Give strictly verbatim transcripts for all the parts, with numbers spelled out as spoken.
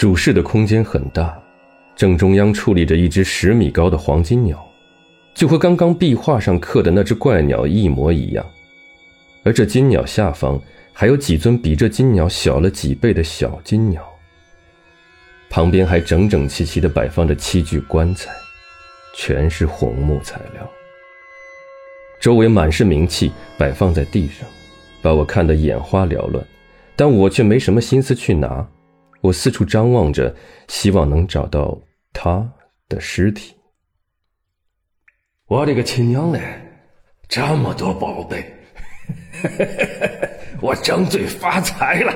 主室的空间很大，正中央矗立着一只十米高的黄金鸟，就和刚刚壁画上刻的那只怪鸟一模一样。而这金鸟下方还有几尊比这金鸟小了几倍的小金鸟，旁边还整整齐齐地摆放着七具棺材，全是红木材料，周围满是冥器摆放在地上，把我看得眼花缭乱，但我却没什么心思去拿。我四处张望着，希望能找到他的尸体。我这个亲娘嘞，这么多宝贝，我张嘴发财了。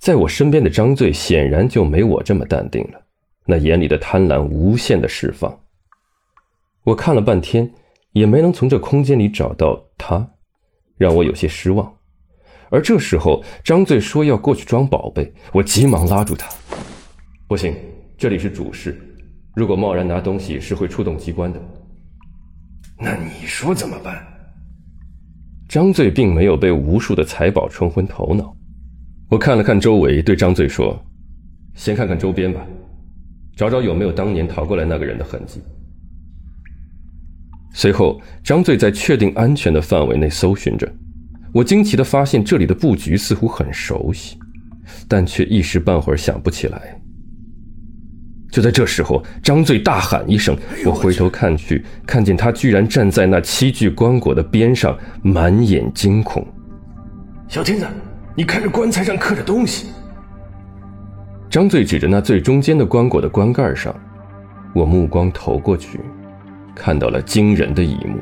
在我身边的张嘴显然就没我这么淡定了，那眼里的贪婪无限的释放。我看了半天也没能从这空间里找到他，让我有些失望。而这时候张嘴说要过去装宝贝，我急忙拉住他。不行，这里是主室，如果贸然拿东西是会触动机关的。那你说怎么办？张嘴并没有被无数的财宝冲昏头脑。我看了看周围，对张嘴说，先看看周边吧，找找有没有当年逃过来那个人的痕迹。随后张嘴在确定安全的范围内搜寻着，我惊奇地发现这里的布局似乎很熟悉，但却一时半会儿想不起来。就在这时候，张嘴大喊一声，我回头看去，看见他居然站在那七具棺椁的边上，满眼惊恐。小天子，你看这棺材上刻着东西。张嘴指着那最中间的棺椁的棺盖上，我目光投过去，看到了惊人的一幕。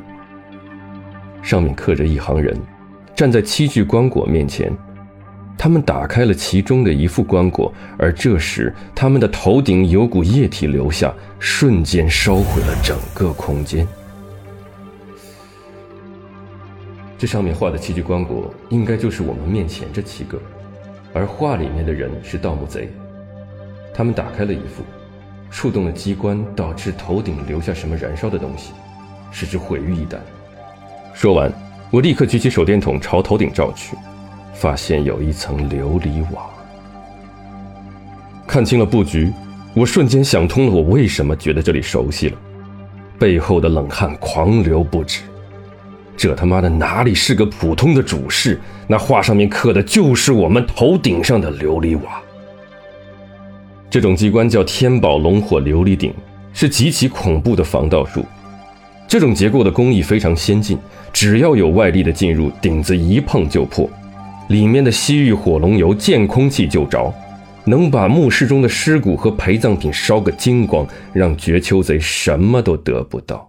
上面刻着一行人，站在七具棺椁面前，他们打开了其中的一副棺椁，而这时他们的头顶有股液体流下，瞬间烧毁了整个空间。这上面画的七具棺椁应该就是我们面前这七个，而画里面的人是盗墓贼，他们打开了一副，触动了机关，导致头顶留下什么燃烧的东西，使之毁于一旦。说完，我立刻举起手电筒朝头顶照去，发现有一层琉璃瓦。看清了布局，我瞬间想通了我为什么觉得这里熟悉了，背后的冷汗狂流不止。这他妈的哪里是个普通的主室，那画上面刻的就是我们头顶上的琉璃瓦。这种机关叫天宝龙火琉璃鼎，是极其恐怖的防盗术。这种结构的工艺非常先进，只要有外力的进入，顶子一碰就破，里面的西域火龙油见空气就着，能把墓室中的尸骨和陪葬品烧个精光，让掘丘贼什么都得不到。